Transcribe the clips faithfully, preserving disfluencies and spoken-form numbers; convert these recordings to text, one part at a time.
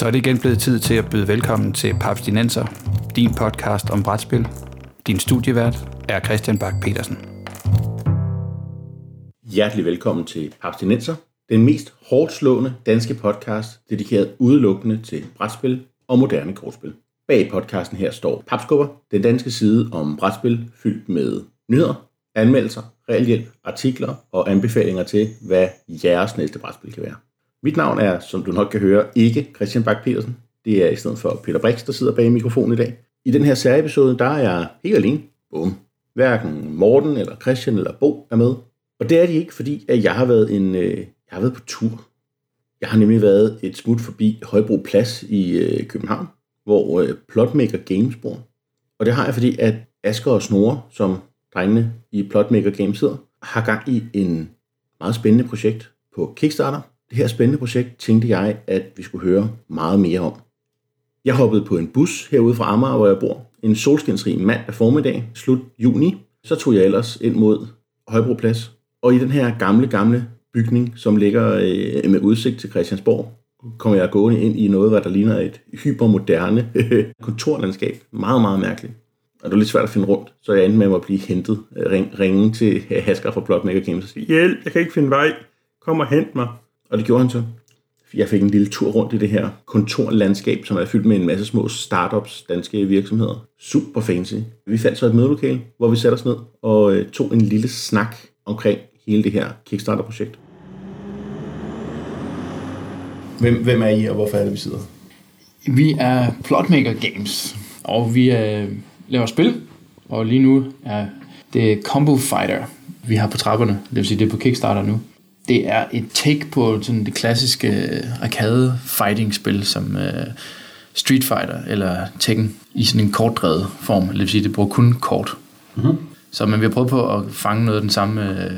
så er det igen blevet tid til at byde velkommen til Papstinenser, din podcast om brætspil. Din studievært er Christian Bak-Petersen. Hjertelig velkommen til Papstinenser, den mest hårdt slående danske podcast, dedikeret udelukkende til brætspil og moderne kortspil. Bag podcasten her står Papskubber, den danske side om brætspil fyldt med nyheder, anmeldelser, realhjælp, artikler og anbefalinger til, hvad jeres næste brætspil kan være. Mit navn er, som du nok kan høre, ikke Christian Bak-Petersen. Det er i stedet for Peter Brix, der sidder bag mikrofonen i dag. I den her særieepisode, der er jeg helt alene. Boom. Hverken Morten eller Christian eller Bo er med. Og det er de ikke, fordi at jeg har været en, øh, jeg har været på tur. Jeg har nemlig været et smut forbi Højbro Plads i øh, København, hvor øh, Plotmaker Games bor. Og det har jeg, fordi at Asger og Snore, som drengene i Plotmaker Games hedder, har gang i en meget spændende projekt på Kickstarter. Det her spændende projekt tænkte jeg, at vi skulle høre meget mere om. Jeg hoppede på en bus herude fra Amager, hvor jeg bor, en solskinsrig mandag formiddag, slut juni. Så tog jeg ellers ind mod Højbro Plads, og i den her gamle, gamle bygning, som ligger øh, med udsigt til Christiansborg, kom jeg gående ind i noget, hvad der ligner et hypermoderne kontorlandskab. Meget, meget mærkeligt. Og det var lidt svært at finde rundt, så jeg endte med at blive hentet, ring, ringe til Asger fra Plotmaker Games og sige, hjælp, jeg kan ikke finde vej, kom og hent mig. Og det gjorde han så. Jeg fik en lille tur rundt i det her kontorlandskab, som er fyldt med en masse små startups, danske virksomheder. Super fancy. Vi fandt så et mødelokale, hvor vi satte os ned og tog en lille snak omkring hele det her Kickstarter-projekt. Hvem, hvem er I, og hvorfor er det, vi sidder? Vi er Plotmaker Games, og vi øh, laver spil, og lige nu er det Combo Fighter, vi har på trapperne. Det vil sige, det er på Kickstarter nu. Det er et take på sådan det klassiske arcade-fighting-spil som øh, Street Fighter eller Tekken i sådan en kortdrevet form. Det vil sige, det bruger kun kort. Mm-hmm. Så men vi har prøvet på at fange noget af den samme øh,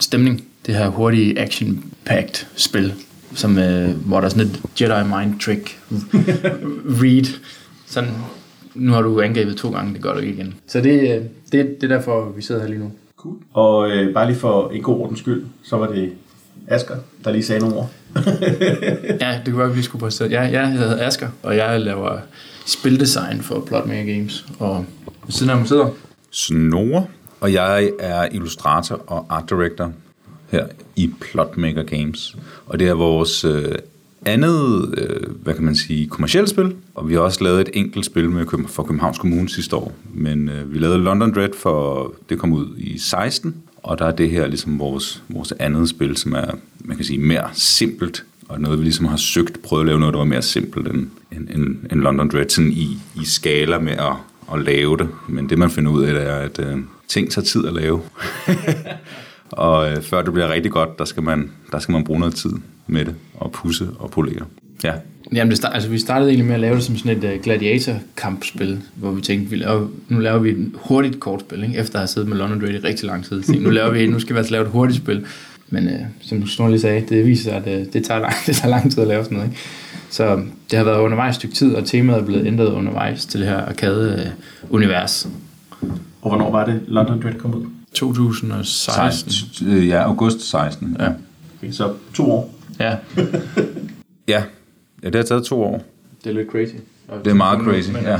stemning. Det her hurtige action-packed spil, som, øh, hvor der er sådan et Jedi mind trick read. Sådan, nu har du angrebet to gange, det gør du ikke igen. Så det, øh, det, det er derfor, vi sidder her lige nu. Cool. Og øh, bare lige for en god ordens skyld, så var det Asger, der lige sagde nogle ord. Ja, det kunne være, at vi skulle præstere. Ja, jeg hedder Asger, og jeg laver spildesign for Plotmaker Games. Og ved siden af mig sidder Snore, og jeg er illustrator og art director her i Plotmaker Games. Og det er vores øh, andet, øh, hvad kan man sige, kommercielt spil. Og vi har også lavet et enkelt spil med Køben- for Københavns Kommune sidste år. Men øh, vi lavede London Dread, for det kom ud i seksten. Og der er det her ligesom vores, vores andet spil, som er, man kan sige, mere simpelt, og noget, vi ligesom har søgt, prøvet at lave noget, der var mere simpelt end, end, end London Dread, sådan i, i skala med at, at lave det. Men det, man finder ud af, det er, at øh, ting tager tid at lave. Og øh, før det bliver rigtig godt, der skal, man, der skal man bruge noget tid med det, og pudse og polere. Ja. Jamen, det start, altså, vi startede egentlig med at lave det som sådan et uh, gladiator-kampspil, hvor vi tænkte, vi laver, nu laver vi et hurtigt kortspil, ikke? Efter at have siddet med London Dread i rigtig lang tid. Så nu, laver vi, nu skal vi altså lave et hurtigt spil. Men uh, som Snor lige sagde, det viser sig, at uh, det, tager lang, det tager lang tid at lave sådan noget. Ikke? Så det har været undervejs et stykke tid, og temaet er blevet ændret undervejs til det her arcade-univers. Uh, og hvornår var det, London Dread kom ud? to tusind og seksten. seksten Ja, august seksten. Ja. Okay, så to år. Ja. Ja. Ja, det har taget to år. Det er lidt crazy. Det er meget crazy, men, ja.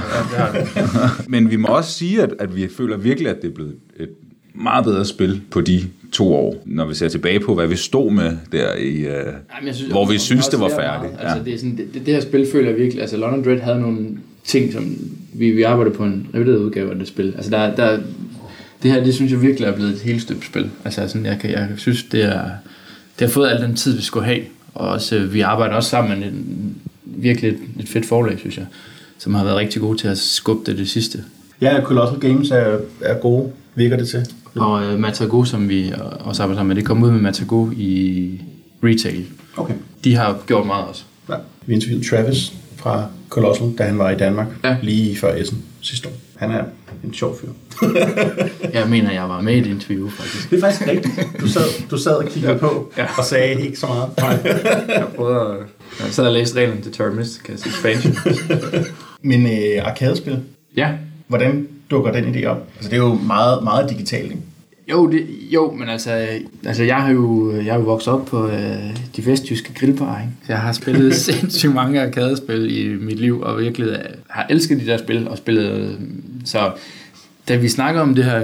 Men vi må også sige, at, at vi føler virkelig, at det er blevet et meget bedre spil på de to år, når vi ser tilbage på, hvad vi stod med der, i, uh, Jamen, synes, hvor også, vi synes, det var færdigt. Ja. Altså, det, er sådan, det, det her spil føler jeg virkelig... Altså, London Dread havde nogle ting, som vi, vi arbejdede på en revideret udgave af det spil. Altså, der, der, det her, det synes jeg virkelig er blevet et helt støbt spil. Altså, sådan, jeg, kan, jeg synes, det, er, det har fået al den tid, vi skulle have. Og også, vi arbejder også sammen med en, virkelig et, et fedt forlag, synes jeg, som har været rigtig gode til at skubbe det det sidste. Ja, Colossal Games er, er gode, virker det til. Og uh, Matago, som vi også arbejder sammen med, det kom ud med Matago i retail. Okay. De har gjort meget også. Ja. Vi interviewede Travis fra Colossal, da han var i Danmark, ja. Lige før Essen sidste år. Han er en sjov fyr. Jeg mener, jeg var med i et interview, faktisk. Det er faktisk rigtigt. Du sad, du sad og kiggede ja. På, ja. Og sagde ikke så meget. Nej. Jeg prøvede at... Jeg sad og læste reglerne til Termisticas Expansion. Men øh, arkadespil? Ja. Hvordan dukker den idé op? Altså, det er jo meget, meget digitalt, ikke? Jo, det, jo, men altså, altså jeg har jo, jeg har jo vokset op på øh, de vestjyske grillbarer, ikke? Jeg har spillet sindssygt mange arkadespil i mit liv, og virkelig har elsket de der spil, og spillet, så da vi snakker om det her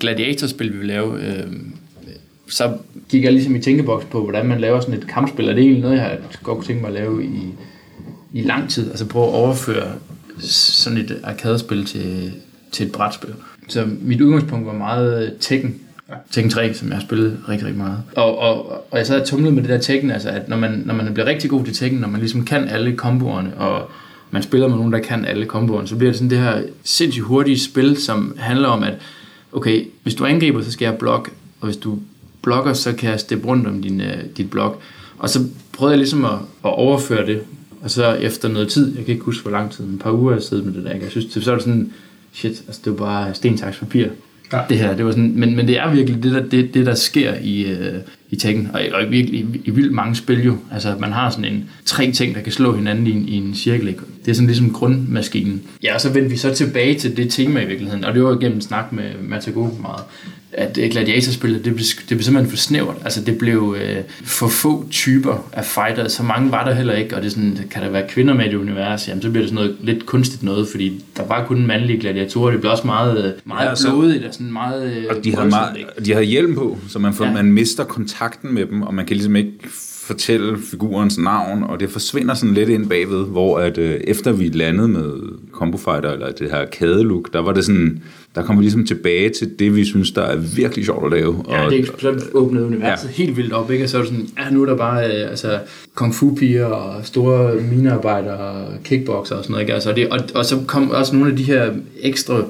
gladiatorspil, vi vil lave, øh, så gik jeg ligesom i tænkeboks på, hvordan man laver sådan et kampspil, og det er egentlig noget, jeg har godt kunne tænke mig at lave i, i lang tid, altså prøve at overføre sådan et arkadespil til, til et brætspil. Så mit udgangspunkt var meget Tekken. Tekken tre, som jeg har spillet rigtig, rigtig meget. Og, og, og jeg sad og tumlede med det der Tekken, altså at når man, når man bliver rigtig god til Tekken, når man ligesom kan alle komboerne, og man spiller med nogen, der kan alle komboerne, så bliver det sådan det her sindssygt hurtige spil, som handler om, at okay, hvis du angriber, så skal jeg blokke, og hvis du blokker, så kan jeg steppe rundt om din, dit blok. Og så prøvede jeg ligesom at, at overføre det, og så efter noget tid, jeg kan ikke huske hvor lang tid, en par uger jeg siddet med det der, jeg synes, så er det sådan... Shit, altså det var bare stentagspapir. Ja. Det her, det var sådan, men men det er virkelig det der det, det der sker i øh, i Tekken og, og virkelig i, i vildt mange spil jo. Altså man har sådan en tre ting der kan slå hinanden i en, i en cirkel. Ikke? Det er sådan ligesom grundmaskinen. Ja, og så vendte vi så tilbage til det tema i virkeligheden, og det var igennem en snak med Matago meget, at gladiatorspillet det blev det blev simpelthen for snævert. Altså det blev øh, for få typer af fighter, så mange var der heller ikke, og det er sådan kan der være kvinder med i det univers, jamen så bliver det sådan noget lidt kunstigt noget, fordi der var kun mandlige gladiatorer, det blev også meget meget ja, blodigt og sådan meget øh, og de havde meget, de havde hjelm på, så man får, ja. Man mister kontakten med dem, og man kan ligesom ikke fortælle figurens navn, og det forsvinder sådan lidt ind bagved, hvor at øh, efter vi landede med Combo Fighter eller det her kædelook, der var det sådan, der kom vi ligesom tilbage til det, vi synes, der er virkelig sjovt at lave. Ja, og, det er sådan åbnet universet ja. Helt vildt op, ikke? Og så er det sådan, ja, nu er der bare øh, altså, kung fu piger og store minearbejdere og kickboxer og sådan noget, ikke? Altså, det, og, og så kom også nogle af de her ekstra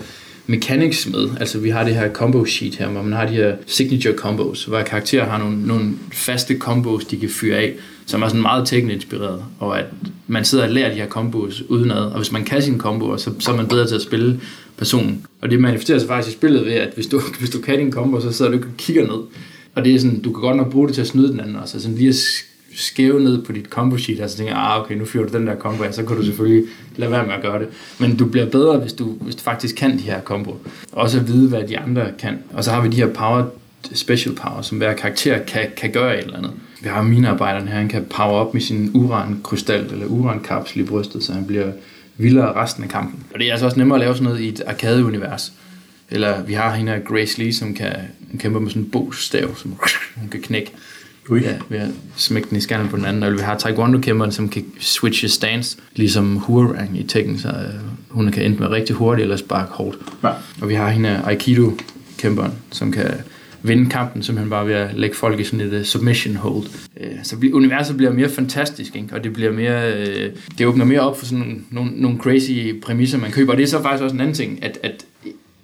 mechanics med, altså vi har det her combo sheet her, hvor man har de her signature combos, hvor karakterer har nogle, nogle faste combos, de kan fyre af, som er sådan meget tekninspireret, og at man sidder og lærer de her combos udenad, og hvis man kan sine comboer, så, så er man bedre til at spille personen, og det manifesterer sig faktisk i spillet ved, at hvis du, hvis du kan dine comboer, så sidder du og kigger ned, og det er sådan, du kan godt nok bruge det til at snyde den anden også, altså sådan lige at skæve ned på dit combo sheet, altså tænker, ah okay, nu fyrer du den der combo, så kan du selvfølgelig lade være med at gøre det, men du bliver bedre, hvis du, hvis du faktisk kan de her combo, også at vide, hvad de andre kan, og så har vi de her power, special power, som hver karakter kan, kan gøre et eller andet. Vi har minearbejderen her, han kan power op med sin urankrystal, eller urankapsel i brystet, så han bliver vildere resten af kampen, og det er altså også nemmere at lave sådan noget i et arcade-univers. Eller vi har hende her Grace Lee, som kan kæmpe med sådan en bogstav, som hun kan knække. Ui. Ja, vi har smækket den i skallen på den anden. Eller vi har taekwondo-kæmperen, som kan switche stance, ligesom Hwarang i Tekken, så hun kan enten være rigtig hurtig eller sparke hårdt. Ja. Og vi har hende aikido-kæmperen, som kan vinde kampen simpelthen bare ved at lægge folk i sådan et uh, submission hold. Uh, så bl- universet bliver mere fantastisk, ikke? Og det bliver mere, uh, det åbner mere op for sådan nogle, nogle, nogle crazy præmisser, man køber. Og det er så faktisk også en anden ting, at, at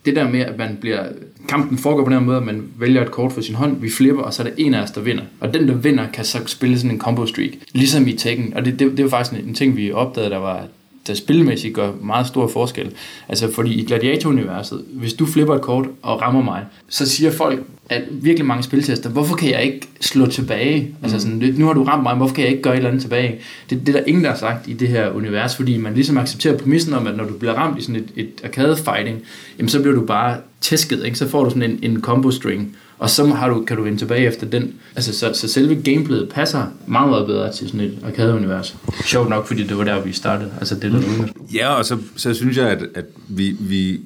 det der med, at man bliver... Kampen foregår på den her måde, at man vælger et kort for sin hånd, vi flipper, og så er der en af os, der vinder. Og den, der vinder, kan så spille sådan en combo streak, ligesom i Tekken. Og det, det, det var faktisk en, en ting, vi opdagede, der var der spilmæssigt gør meget stor forskel. Altså fordi i gladiatoruniverset, hvis du flipper et kort og rammer mig, så siger folk, at virkelig mange spiltester, hvorfor kan jeg ikke slå tilbage? Mm. Altså sådan, nu har du ramt mig, hvorfor kan jeg ikke gøre et eller andet tilbage? Det, det er der ingen, der har sagt i det her univers, fordi man ligesom accepterer præmissen om, at når du bliver ramt i sådan et, et arcade-fighting, jamen så bliver du bare tæsket, ikke? Så får du sådan en, en combo-string, og så har du, kan du vende tilbage efter den. Altså, så, så selve gameplayet passer meget, meget bedre til sådan et arcade-univers. Sjovt nok, fordi det var der, vi startede. Altså, det der mm. Ja, og så, så synes jeg, at, at vi, vi,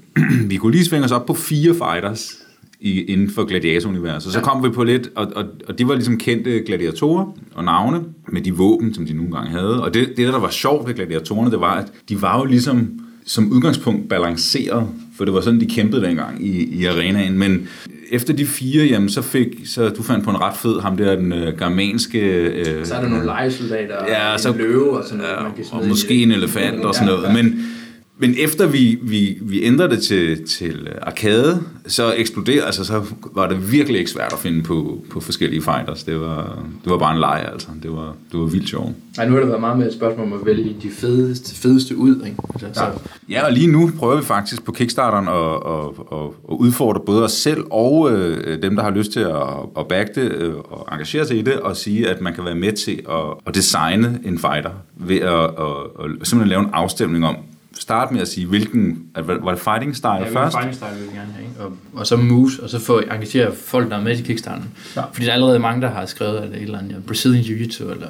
vi kunne lige svinge os op på fire fighters i, inden for gladiator-universet. Og så ja. Kom vi på lidt, og, og, og de var ligesom kendte gladiatorer og navne med de våben, som de nogle gange havde. Og det, det der var sjovt ved gladiatorerne, det var, at de var jo ligesom som udgangspunkt balanceret, for det var sådan, de kæmpede dengang i, i arenaen. Men efter de fire, jamen, så fik så du fandt på en ret fed, ham der, den øh, germanske... Øh, så er der nogle legesoldater, ja, og så, en løve og sådan noget, ja, man kan smide og måske i, en elefant og sådan noget. Men, men efter vi, vi, vi ændrede det til, til arcade, så eksploderede, altså så var det virkelig ikke svært at finde på, på forskellige fighters. Det var, det var bare en leg, altså. Det var, det var vildt sjovt. Ej, nu har der været meget med et spørgsmål om at vælge de fedeste, fedeste ud, ikke? Altså, ja. Så. Ja, og lige nu prøver vi faktisk på Kickstarteren at, at, at, at udfordre både os selv og øh, dem, der har lyst til at, at back det øh, og engagere sig i det, og sige, at man kan være med til at, at designe en fighter ved at, at, at simpelthen lave en afstemning om, starte med at sige, hvilken, var det fighting style ja, først? Fighting style vil vi gerne have, ikke? Og, og så moves, og så få engagere folk, der er med i kickstarten. Ja. Fordi der er allerede mange, der har skrevet eller et eller andet, ja, Brazilian Jiu-Jitsu, eller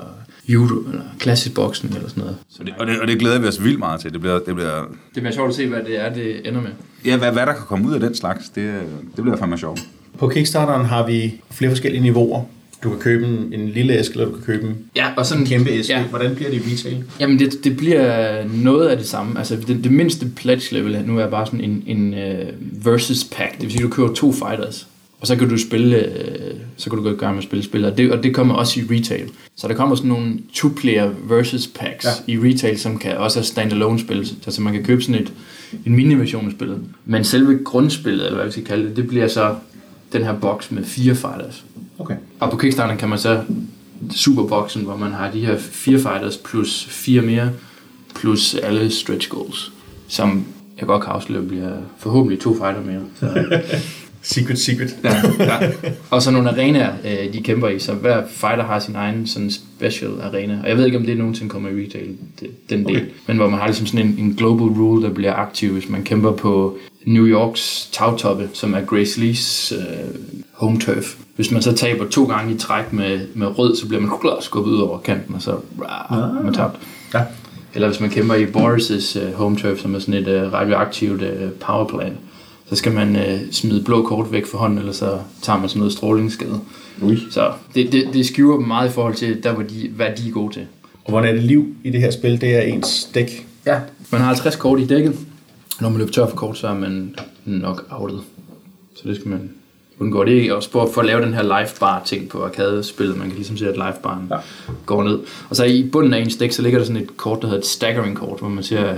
judo, eller klassisk boksen, eller sådan noget. Så det, og, det, og det glæder vi os vildt meget til. Det bliver, det bliver... det bliver sjovt at se, hvad det er, det ender med. Ja, hvad, hvad der kan komme ud af den slags, det, det bliver fandme sjovt. På Kickstarteren har vi flere forskellige niveauer. Du kan købe en, en lille æske, eller du kan købe ja, og sådan, en kæmpe æske. Ja. Hvordan bliver det i retail? Jamen, det, det bliver noget af det samme. Altså, det, det mindste pledge level nu er bare sådan en, en uh, versus pack. Det vil sige, at du køber to fighters, og så kan du spille, uh, så kan du gå i gang med at spille spillere. Det, og det kommer også i retail. Så der kommer sådan nogle two-player versus packs ja. i retail, som kan også er standalone-spil. Altså, man kan købe sådan et, en mini-version af spillet. Men selve grundspillet, eller hvad vi skal kalde det, det bliver så den her boks med fire fighters. Okay. Og på Kickstarter kan man så superboxen, hvor man har de her fire fighters plus fire mere, plus alle stretch goals, som jeg godt kan afsløre bliver forhåbentlig to fighter mere. Så. secret, secret. Ja, ja. Og så nogle arenaer, de kæmper i, så hver fighter har sin egen sådan special arena. Og jeg ved ikke, om det nogensinde kommer i retail, den del. Okay. Men hvor man har ligesom sådan en, en global rule, der bliver aktiv, hvis man kæmper på New Yorks tagtoppe, som er Grace Lees øh, home turf. Hvis man så taber to gange i træk med, med rød, så bliver man skubbet ud over kanten, og så rah, ah, man tabt. Ja. Eller hvis man kæmper i Boris' øh, home turf, som er sådan et øh, radioaktivt øh, powerplant, så skal man øh, smide blå kort væk for hånden, eller så tager man sådan noget strålingsskade. Ui. Så det, det, det skiver dem meget i forhold til, der, hvor de, hvad de er gode til. Og hvordan er det liv i det her spil? Det er ens dæk? Ja, man har halvtreds kort i dækket. Når man løber tør for kort, så er man nok outet. Så det skal man undgå. Det er også for at lave den her live bar ting på arcade-spillet. Man kan ligesom se, at live baren ja. går ned. Og så i bunden af ens dæk, så ligger der sådan et kort, der hedder et staggering kort, hvor man ser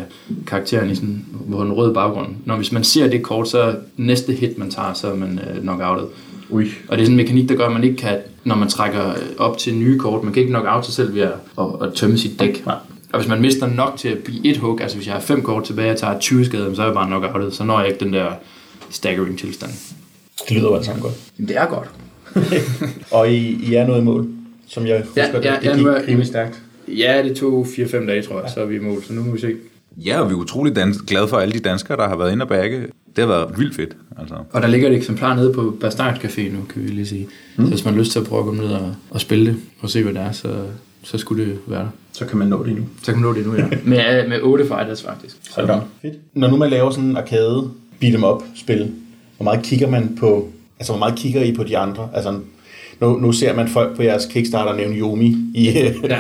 karakteren i sådan, på en rød baggrund. Når hvis man ser det kort, så næste hit, man tager, så er man nok outet. Ui. Og det er sådan en mekanik, der gør, at man ikke kan, når man trækker op til nye kort, man kan ikke nok out sig selv ved at, at, at tømme sit dæk. Ja. Og hvis man mister nok til at blive et hug, altså hvis jeg har fem kort tilbage, og tager tyve skader, så er jeg bare nok outet, så når jeg ikke den der staggering tilstand. Det lyder bare sammen godt. Jamen, det er godt. Og I, I er noget i mål, som jeg husker, ja, ja, det, det ja, gik er, rimelig stærkt. Ja, det tog fire fem dage, tror jeg, ja. så er vi i mål, så nu må vi se. Ja, og vi er utroligt dans- glade for alle de danskere, der har været inde og bagge. Det har været vildt fedt. Altså. Og der ligger et eksemplar nede på Bastard Café nu, kan vi lige sige. Mm. Så hvis man har lyst til at prøve at komme ned og, og spille det, og se hvad det er, så... så skulle det være der. Så kan man nå det nu. Så kan man nå det nu, ja. med, med otte fighters, faktisk. Sådan. Fedt. Når nu man laver sådan en arcade beat em up-spil, hvor meget kigger man på, altså hvor meget kigger I på de andre? Altså, nu, nu ser man folk på jeres Kickstarter nævne Yomi. Yeah. Ja.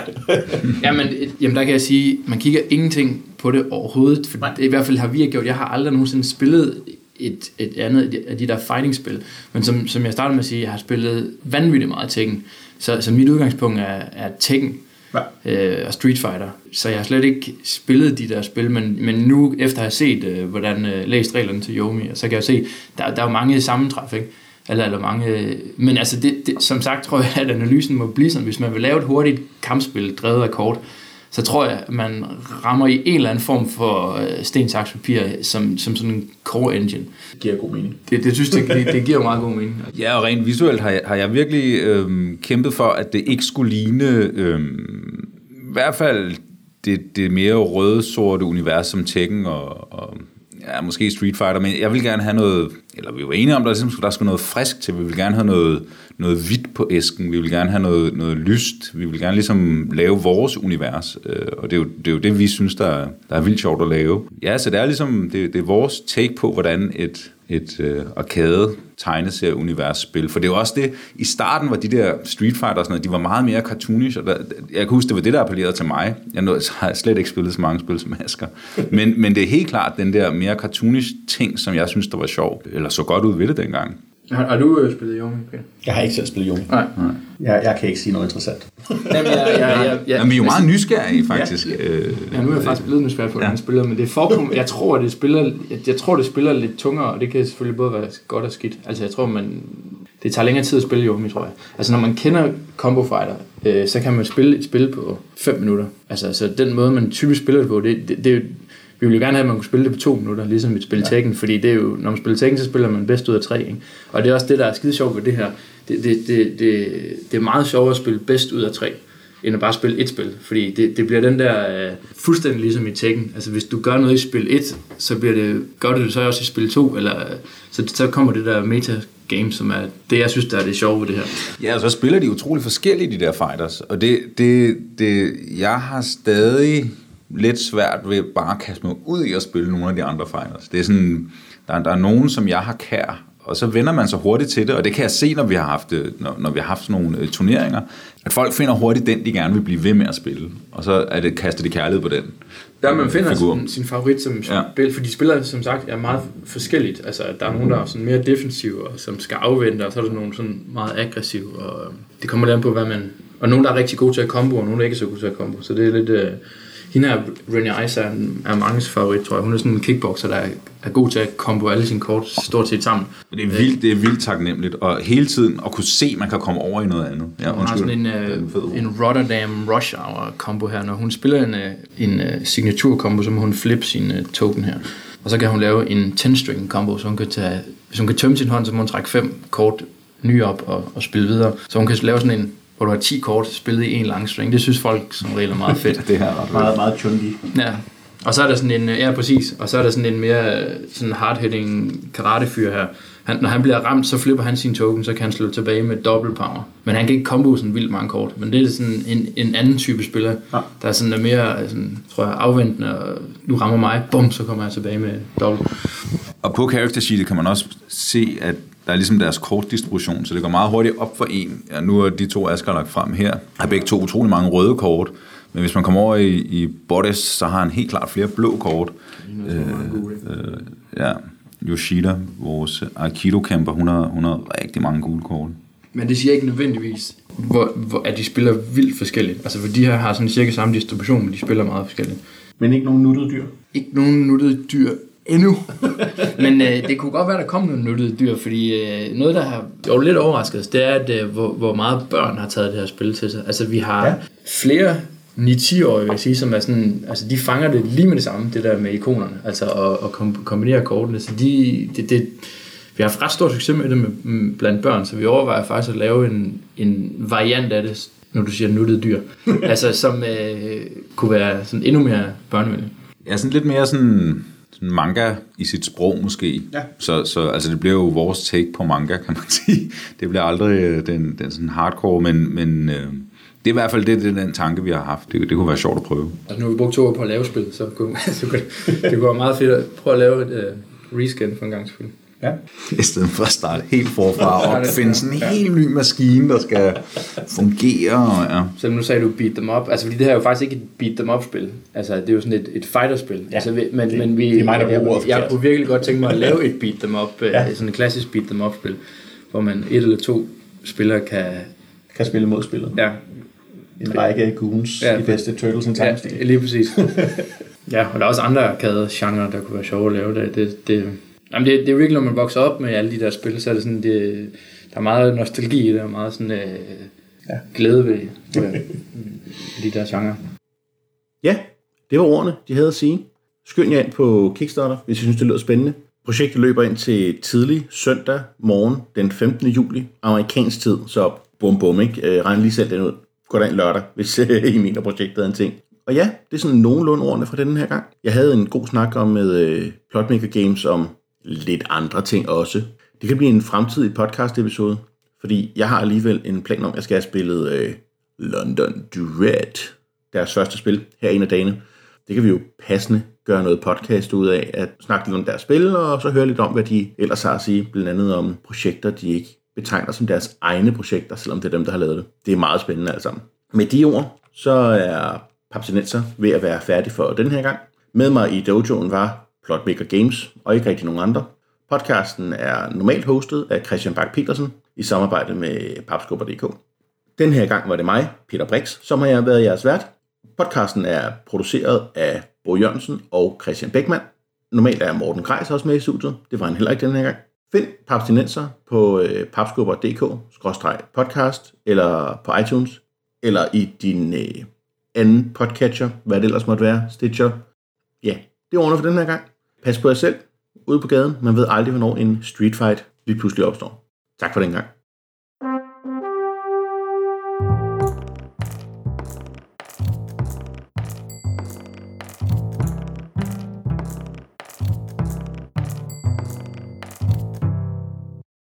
Jamen, jamen, der kan jeg sige, man kigger ingenting på det overhovedet. For det, i hvert fald har vi gjort. Jeg har aldrig nogensinde spillet et, et andet af de der fighting-spil. Men som, som jeg startede med at sige, jeg har spillet vanvittigt meget Tekken. Så, så mit udgangspunkt er, er Tekken ja. øh, og Street Fighter. Så jeg har slet ikke spillet de der spil, men, men nu efter at have set, øh, hvordan øh, læst reglerne til Yomi, så kan jeg se, der, der er jo mange sammentræf, ikke? Eller, eller mange... Øh, men altså, det, det, som sagt tror jeg, at analysen må blive sådan, hvis man vil lave et hurtigt kampspil, drevet af kort, så tror jeg, at man rammer i en eller anden form for øh, sten, saks, papir, som, som sådan en core engine. Det giver god mening. Det, det synes jeg, det, det giver meget god mening. Ja, og rent visuelt har jeg, har jeg virkelig øh, kæmpet for, at det ikke skulle ligne øh, i hvert fald det, det mere røde-sorte univers som Tekken og, og ja, måske Street Fighter, men jeg vil gerne have noget, eller vi var enige om, der skulle der skulle noget frisk til, vi vil gerne have noget, noget hvidt på æsken, vi vil gerne have noget, noget lyst, vi vil gerne ligesom lave vores univers, og det er jo det, er jo det vi synes, der, der er vildt sjovt at lave. Ja, så det er ligesom, det, det er vores take på, hvordan et, et øh, arcade tegneserieuniversspil, for det er jo også det, i starten var de der Street Fighter og sådan noget, de var meget mere cartoonish, og der, jeg kan huske, det var det, der appellerede til mig. Jeg nåede, har slet ikke spillet så mange spil som Asger, men, men det er helt klart den der mere cartoonish ting, som jeg synes, der var sjov, eller så godt ud ved det dengang. Har, har du spillet Yomi? Okay. Jeg har ikke selv spillet Yomi. Nej. Nej. Jeg, jeg kan ikke sige noget interessant. Jamen, jeg, jeg, jeg, jeg, jeg, Jamen, vi er jo meget nysgerrige, faktisk. Ja, ja. Ja, nu er jeg faktisk blevet nysgerrig på, hvordan ja. spiller, men det forekom, jeg, tror, det spiller, jeg, jeg tror, det spiller lidt tungere, og det kan selvfølgelig både være godt og skidt. Altså, jeg tror, man, det tager længere tid at spille Yomi, tror jeg. Altså, når man kender Combo Fighter, øh, så kan man spille et spil på fem minutter. Altså, så den måde, man typisk spiller det på, det, det, det vi ville jo gerne have, at man kunne spille det på to minutter, ligesom et spil Tekken, ja. fordi det er jo, når man spiller Tekken, så spiller man bedst ud af tre, ikke? Og det er også det, der er skide sjovt ved det her. Det, det, det, det, det er meget sjovt at spille bedst ud af tre, end at bare spille et spil. Fordi det, det bliver den der øh, fuldstændig ligesom i Tekken. Altså hvis du gør noget i spil et, så bliver det, gør det så også i spil to, eller så, så kommer det der metagame, som er det, jeg synes, der er det sjove ved det her. Ja, og så spiller de utrolig forskelligt, de der fighters. Og det, det, det, jeg har stadig lidt svært ved bare at kaste mig ud i at spille nogle af de andre fighters. Det er sådan, der, der er nogen, som jeg har kær, og så vender man så hurtigt til det, og det kan jeg se, når vi har haft, når, når vi har haft nogle turneringer, at folk finder hurtigt den, de gerne vil blive ved med at spille, og så er det kastet de kærlighed på den. Ja, man finder sin, sin favorit som spil, ja. Fordi de spiller, som sagt, er meget forskelligt. Altså, der er nogen, der er sådan mere defensive, og som skal afvente, og så er der nogle sådan meget aggressive, og det kommer lidt an på, hvad man... Og nogen, der er rigtig gode til at kombo, og nogen, der ikke er så gode til at kombo, så det er lidt... Øh... Hende her, Renia Iser, er manges favorit, tror jeg. Hun er sådan en kickboxer, der er god til at kombo alle sine kort stort set sammen. Det er vildt, det er vildt taknemmeligt, og hele tiden at kunne se, at man kan komme over i noget andet. Ja, hun undskyld. Har sådan en, øh, en Rotterdam Rush Hour kombo her. Når hun spiller en, en uh, signaturkombo, så må hun flippe sin uh, token her. Og så kan hun lave en ten-string kombo, så hun kan tage, hvis hun kan tømme sin hånd, så må hun trække fem kort nye op og, og spille videre. Så hun kan lave sådan en... hvor du har ti kort spillet i en lang string. Det synes folk som regel er meget fedt. Det her er ret meget, meget chunky. Ja. Og så er der sådan en, ja præcis, og så er der sådan en mere sådan hard-hitting karatefyr her. Han, når han bliver ramt, så flipper han sin token, så kan han slå tilbage med double power. Men han kan ikke kombo sådan vildt mange kort. Men det er sådan en, en anden type spiller, ja. Der er sådan der mere sådan, tror jeg, afventende, og nu rammer mig, bum, så kommer jeg tilbage med double. Og på character sheetet kan man også se, at der er ligesom deres kortdistribution, så det går meget hurtigt op for en. Ja, nu er de to Asger lagt frem her. Har begge to utrolig mange røde kort, men hvis man kommer over i, i Bottice, så har han helt klart flere blå kort. Øh, øh, ja, Yoshida, vores Aikido-kæmper, hun har, hun har rigtig mange gule kort. Men det siger ikke nødvendigvis, hvor, hvor, at de spiller vildt forskelligt. Altså for de her har sådan cirka samme distribution, men de spiller meget forskelligt. Men ikke nogen nuttede dyr? Ikke nogen nuttede dyr. Endnu. Men øh, det kunne godt være, der kom nogle nuttede dyr, fordi øh, noget, der har jo lidt overrasket os, det er, at, øh, hvor, hvor meget børn har taget det her spil til sig. Altså, vi har ja. flere ni-ti-årige, vil jeg sige, som er sådan, altså, de fanger det lige med det samme, det der med ikonerne, altså, og, og kom- kombinere kortene. Så de, det, det, vi har haft ret stor succes med det med, med, blandt børn, så vi overvejer faktisk at lave en, en variant af det, når du siger nuttede dyr, altså, som øh, kunne være sådan endnu mere børnevenlig. Ja, sådan lidt mere sådan... manga i sit sprog måske. Ja. Så, så altså det bliver jo vores take på manga, kan man sige. Det bliver aldrig den, den sådan hardcore, men, men øh, det er i hvert fald det, det den tanke, vi har haft. Det, det kunne være sjovt at prøve. Altså nu har vi brugt to år på at lave spil, så kunne, så kunne det, det kunne være meget fedt at prøve at lave et uh, reskin for en gang spil. Ja. I stedet for at starte helt forfra og opfinde sådan en helt ny maskine, der skal fungere. Ja. Så nu sagde du beat them up, altså fordi det her er jo faktisk ikke et beat them up spil, altså det er jo sådan et, et fighterspil, ja. Altså, men, det, men vi, det er mig, der jeg, jeg, jeg kunne virkelig godt tænke mig at lave et beat them up, ja. Sådan et klassisk beat them up spil, hvor man et eller to spillere kan kan spille mod spillet. Ja. En række af goons, ja. I bedste Turtles and Time stil. Ja, lige præcis. Ja, og der er også andre arcade-genre, der kunne være sjove at lave det, det, det Jamen det, det er virkelig, når man vokser op med alle de der spil, så er det sådan, det, der er meget nostalgi, der er meget sådan, øh, ja. glæde ved, ved de der genre. Ja, det var ordene, de havde at sige. Skynd jer ind på Kickstarter, hvis I synes, det lyder spændende. Projektet løber ind til tidlig søndag morgen den femtende juli, amerikansk tid, så bum bum, ikke? Regn lige selv den ud. Gå da en lørdag, hvis I mener, projektet er en ting. Og ja, det er sådan nogenlunde ordene fra denne her gang. Jeg havde en god snak om med øh, Plotmaker Games om lidt andre ting også. Det kan blive en fremtidig podcast-episode, fordi jeg har alligevel en plan om, at jeg skal have spillet øh, London Dread, deres første spil, her en af dagene. Det kan vi jo passende gøre noget podcast ud af, at snakke lidt om deres spil, og så høre lidt om, hvad de ellers har at sige, blandt andet om projekter, de ikke betegner som deres egne projekter, selvom det er dem, der har lavet det. Det er meget spændende alt sammen. Med de ord, så er Papstinenser ved at være færdig for den her gang. Med mig i dojoen var Plotmaker Games, og ikke rigtig nogen andre. Podcasten er normalt hostet af Christian Bak-Petersen i samarbejde med papskubber punktum d k. Den her gang var det mig, Peter Brix, som har jeg været jeres vært. Podcasten er produceret af Bo Jørgensen og Christian Beckmann. Normalt er Morten Kreis også med i studiet. Det var han heller ikke den her gang. Find Papstinenser på papskubber punktum d k podcast eller på iTunes eller i din øh, anden podcatcher, hvad det ellers måtte være, Stitcher. Ja, yeah, det er ordentligt for den her gang. Pas på jer selv, ude på gaden. Man ved aldrig, hvornår en street fight lige pludselig opstår. Tak for den gang.